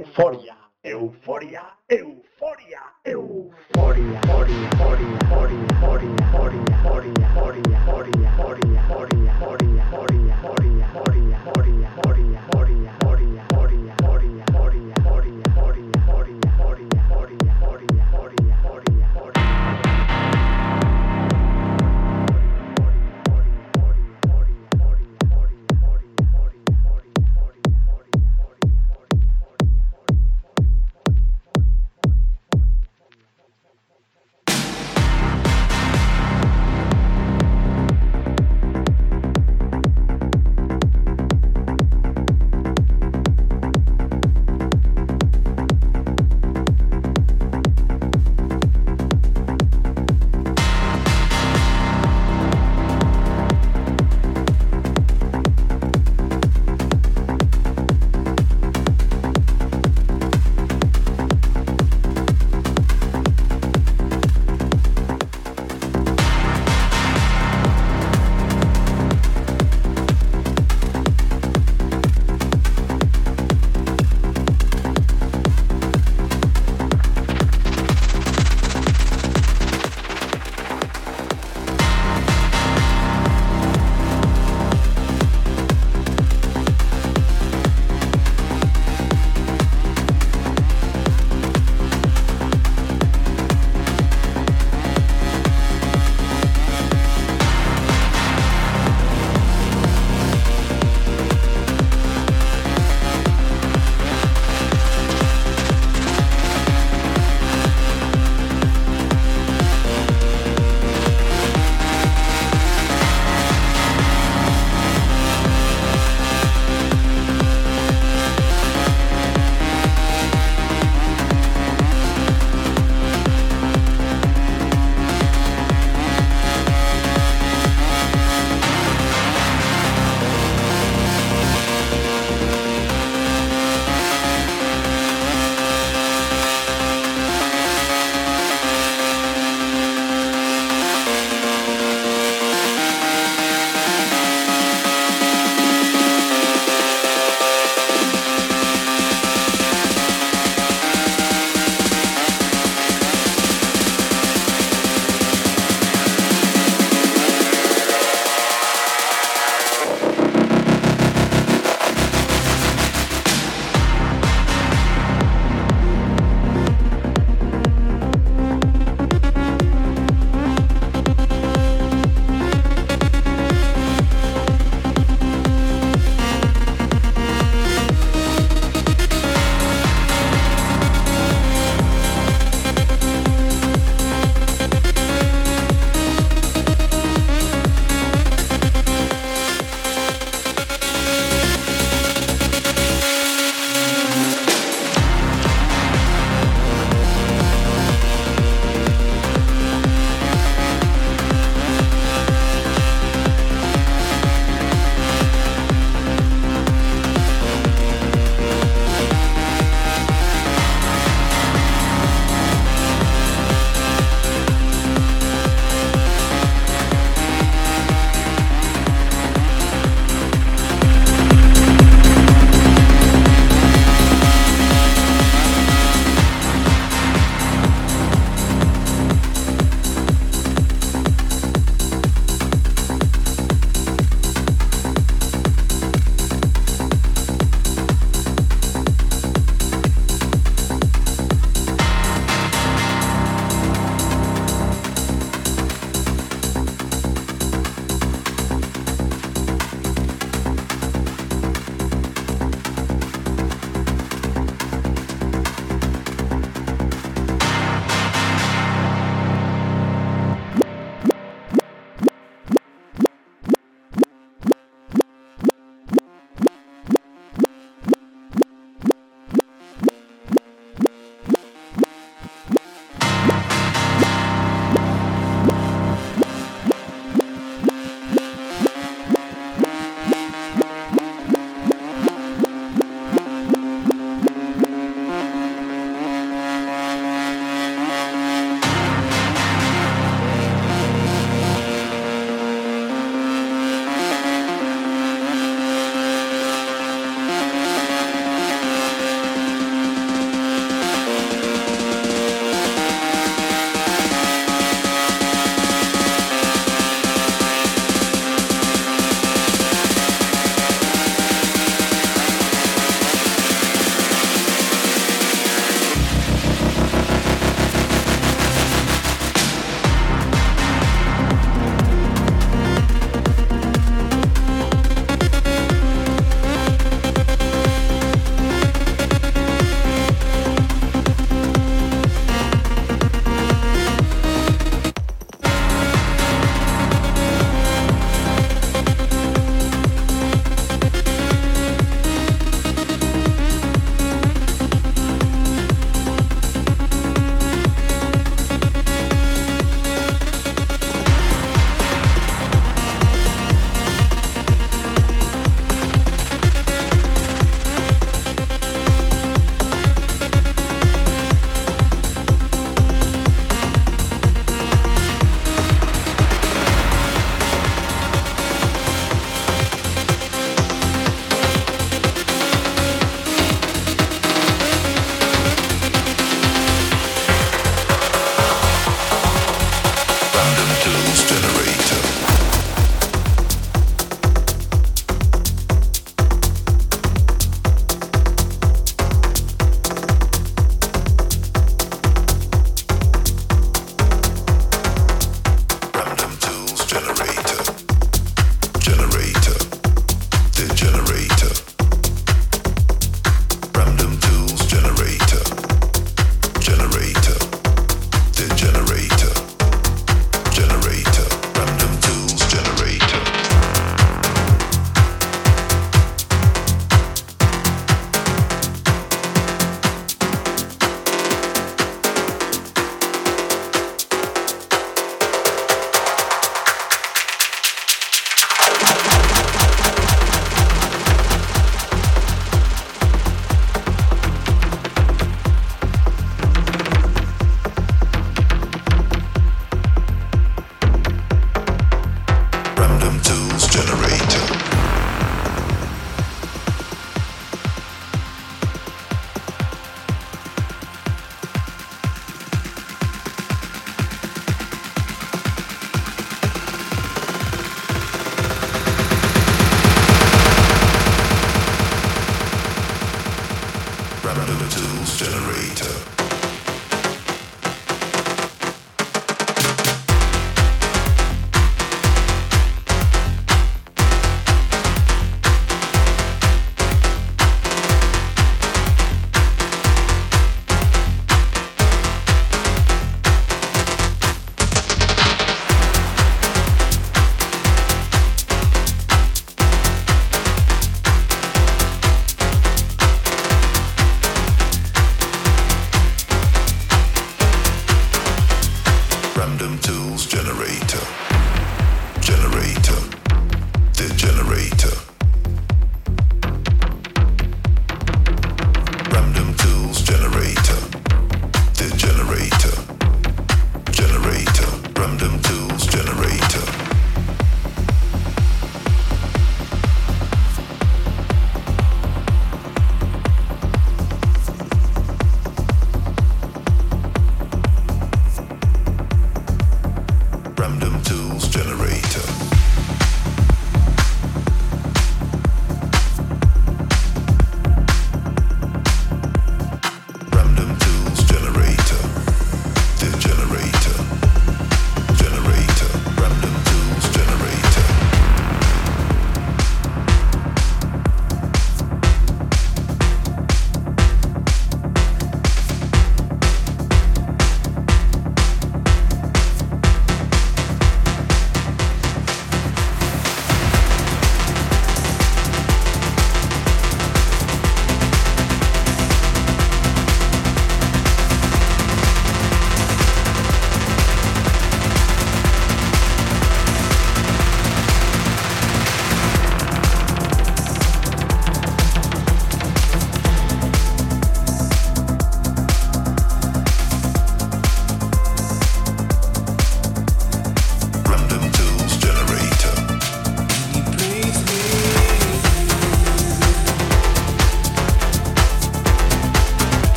Euphoria, euphoria, euphoria, euphoria, euphoria, euphoria, euphoria, euphoria, euphoria, euphoria, euphoria, euphoria, euphoria, euphoria, euphoria, euphoria, euphoria, euphoria, euphoria, euphoria, euphoria, euphoria, euphoria, euphoria, euphoria, euphoria, euphoria, euphoria, euphoria, euphoria, euphoria, euphoria.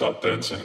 Stop dancing.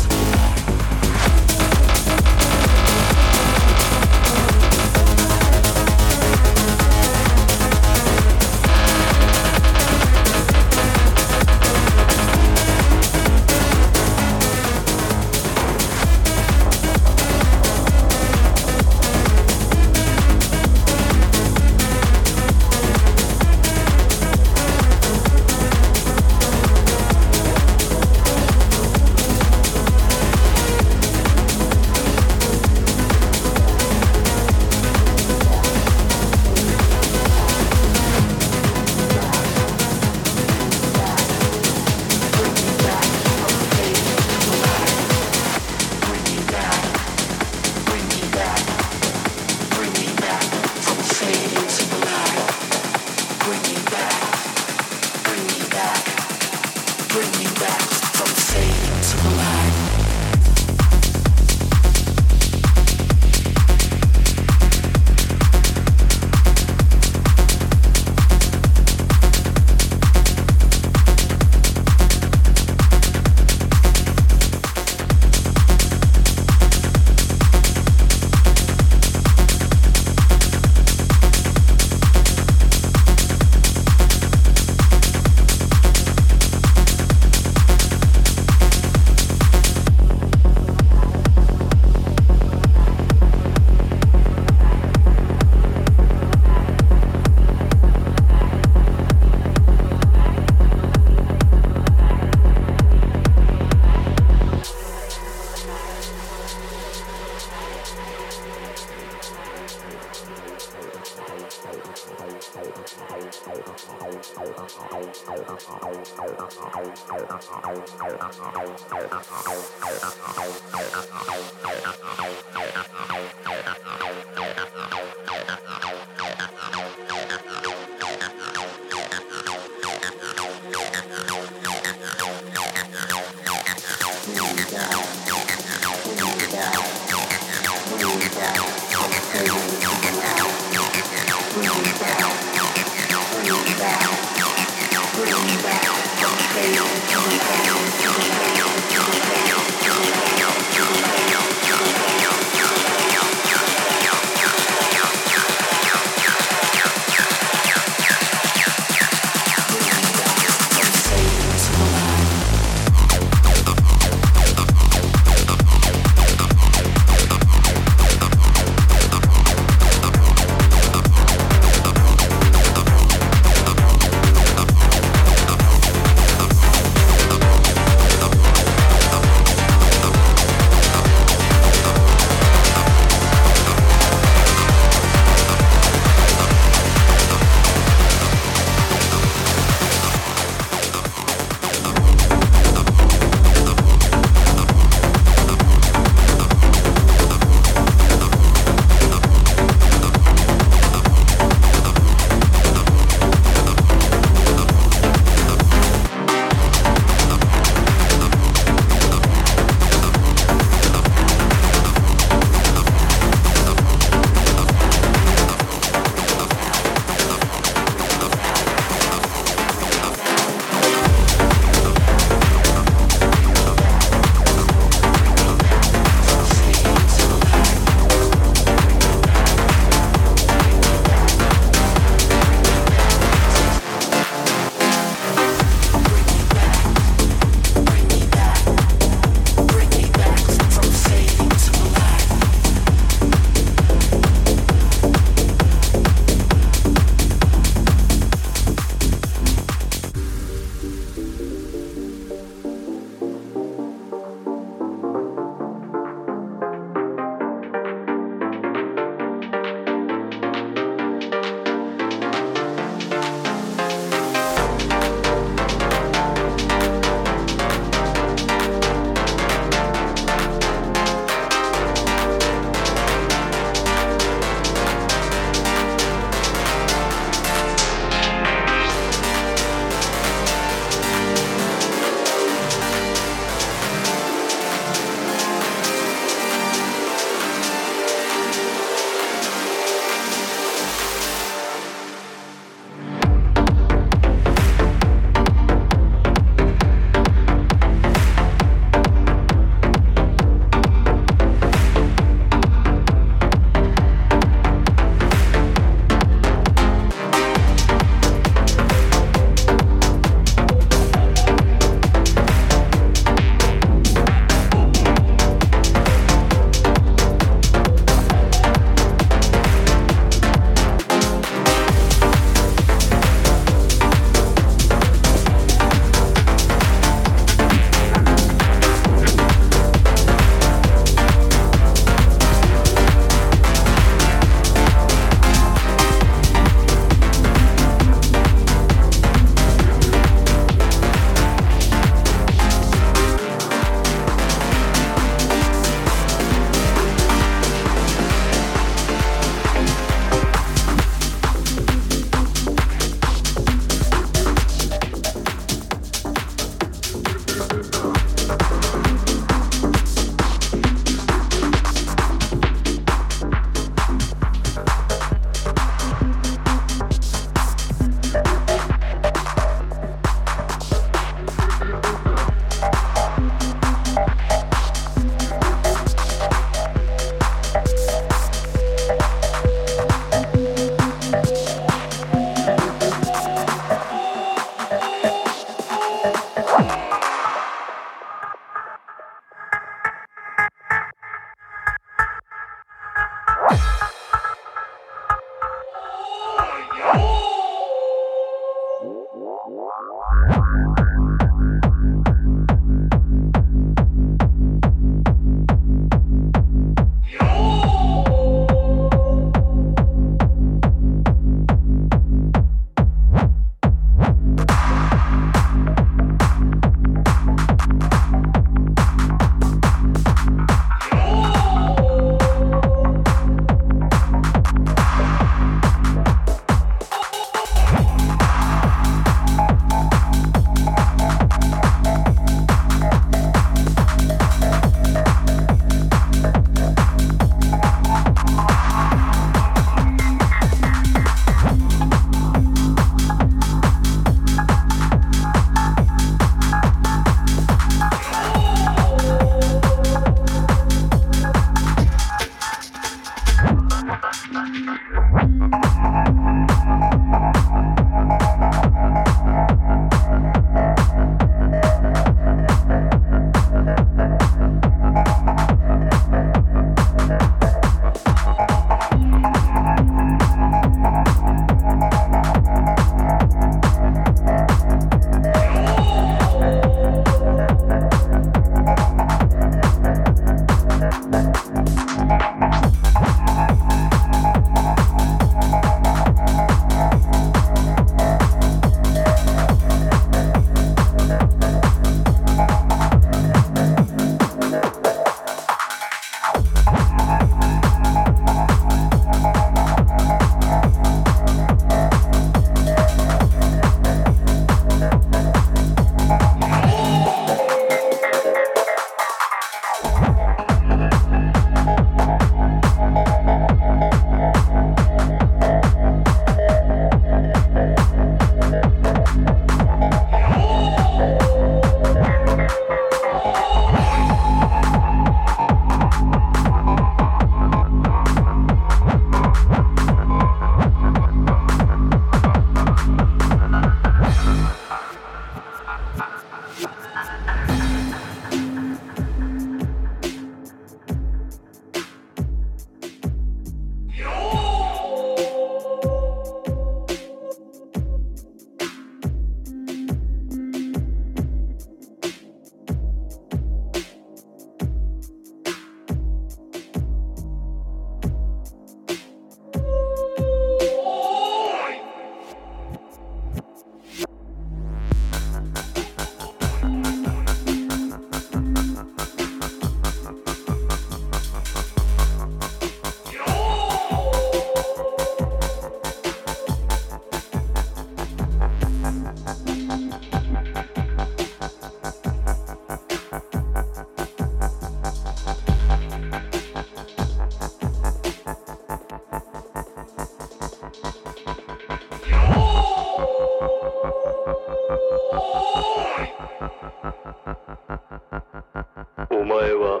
お前は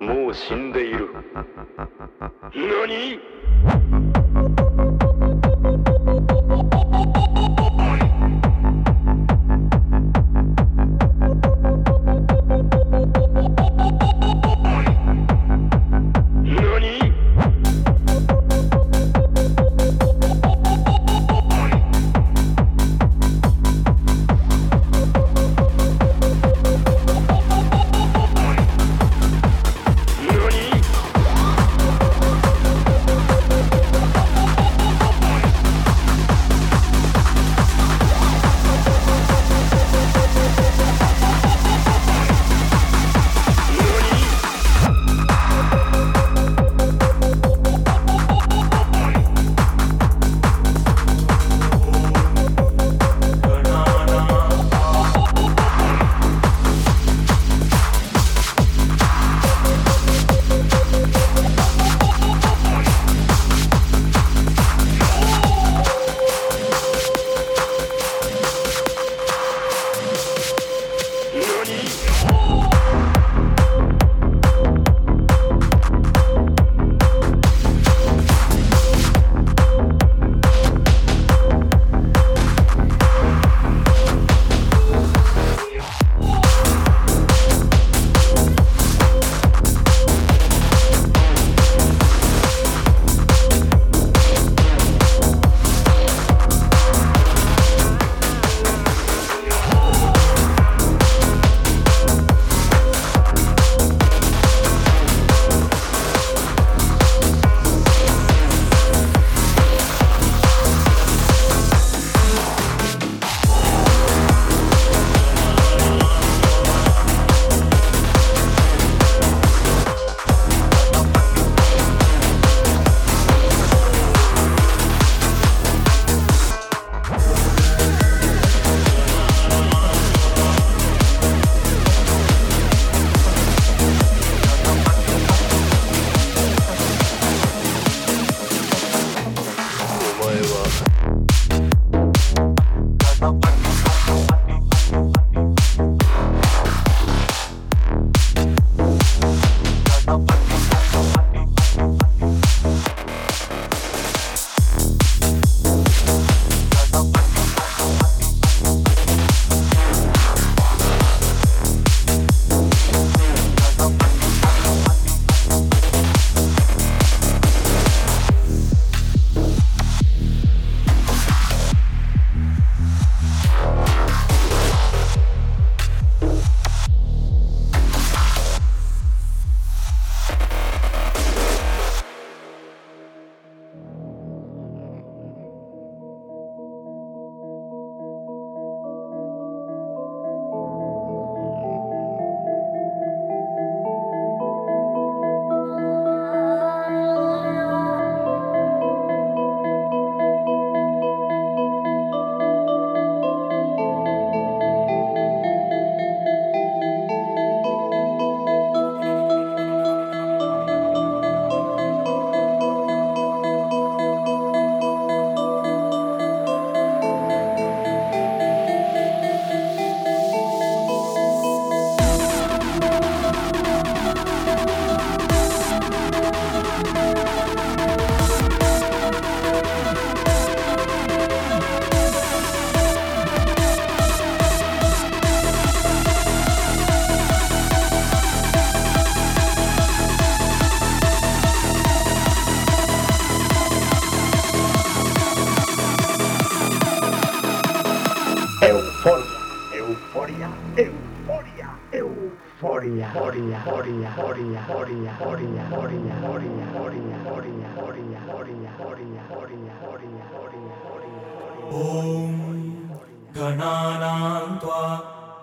もう死んでいる。何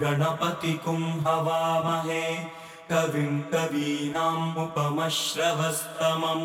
？गणपतिकुं हवामहे कविं कवीनामुपमश्रवस्तमम्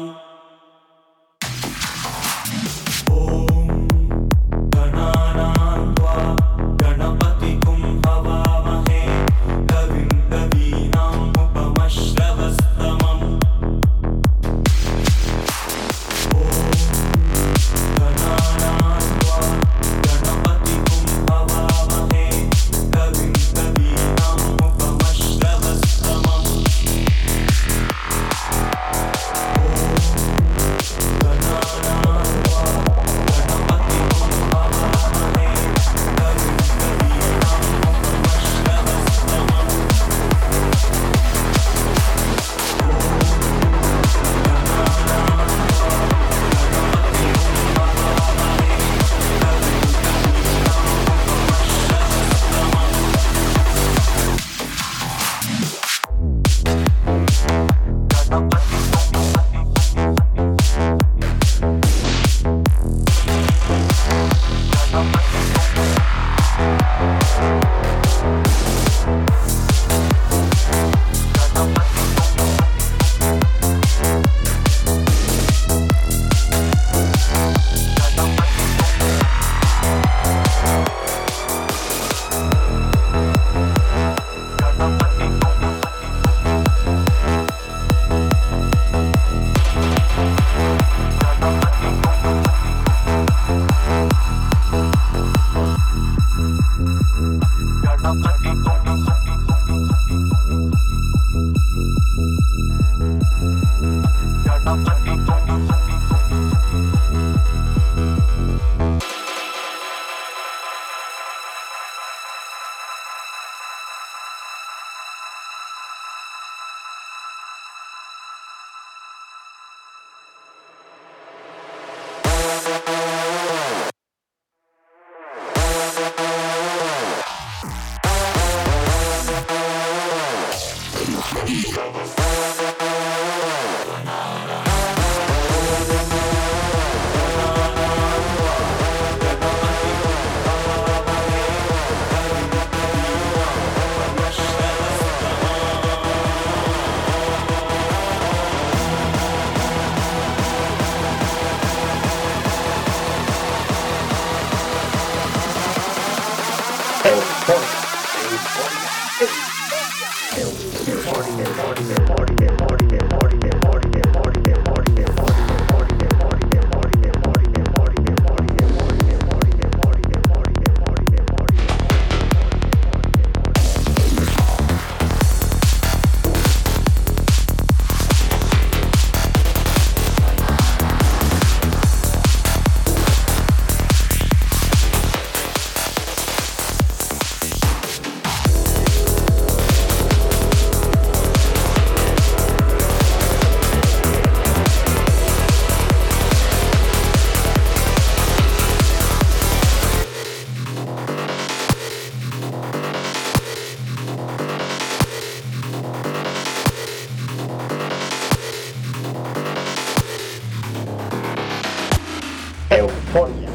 Euphoria.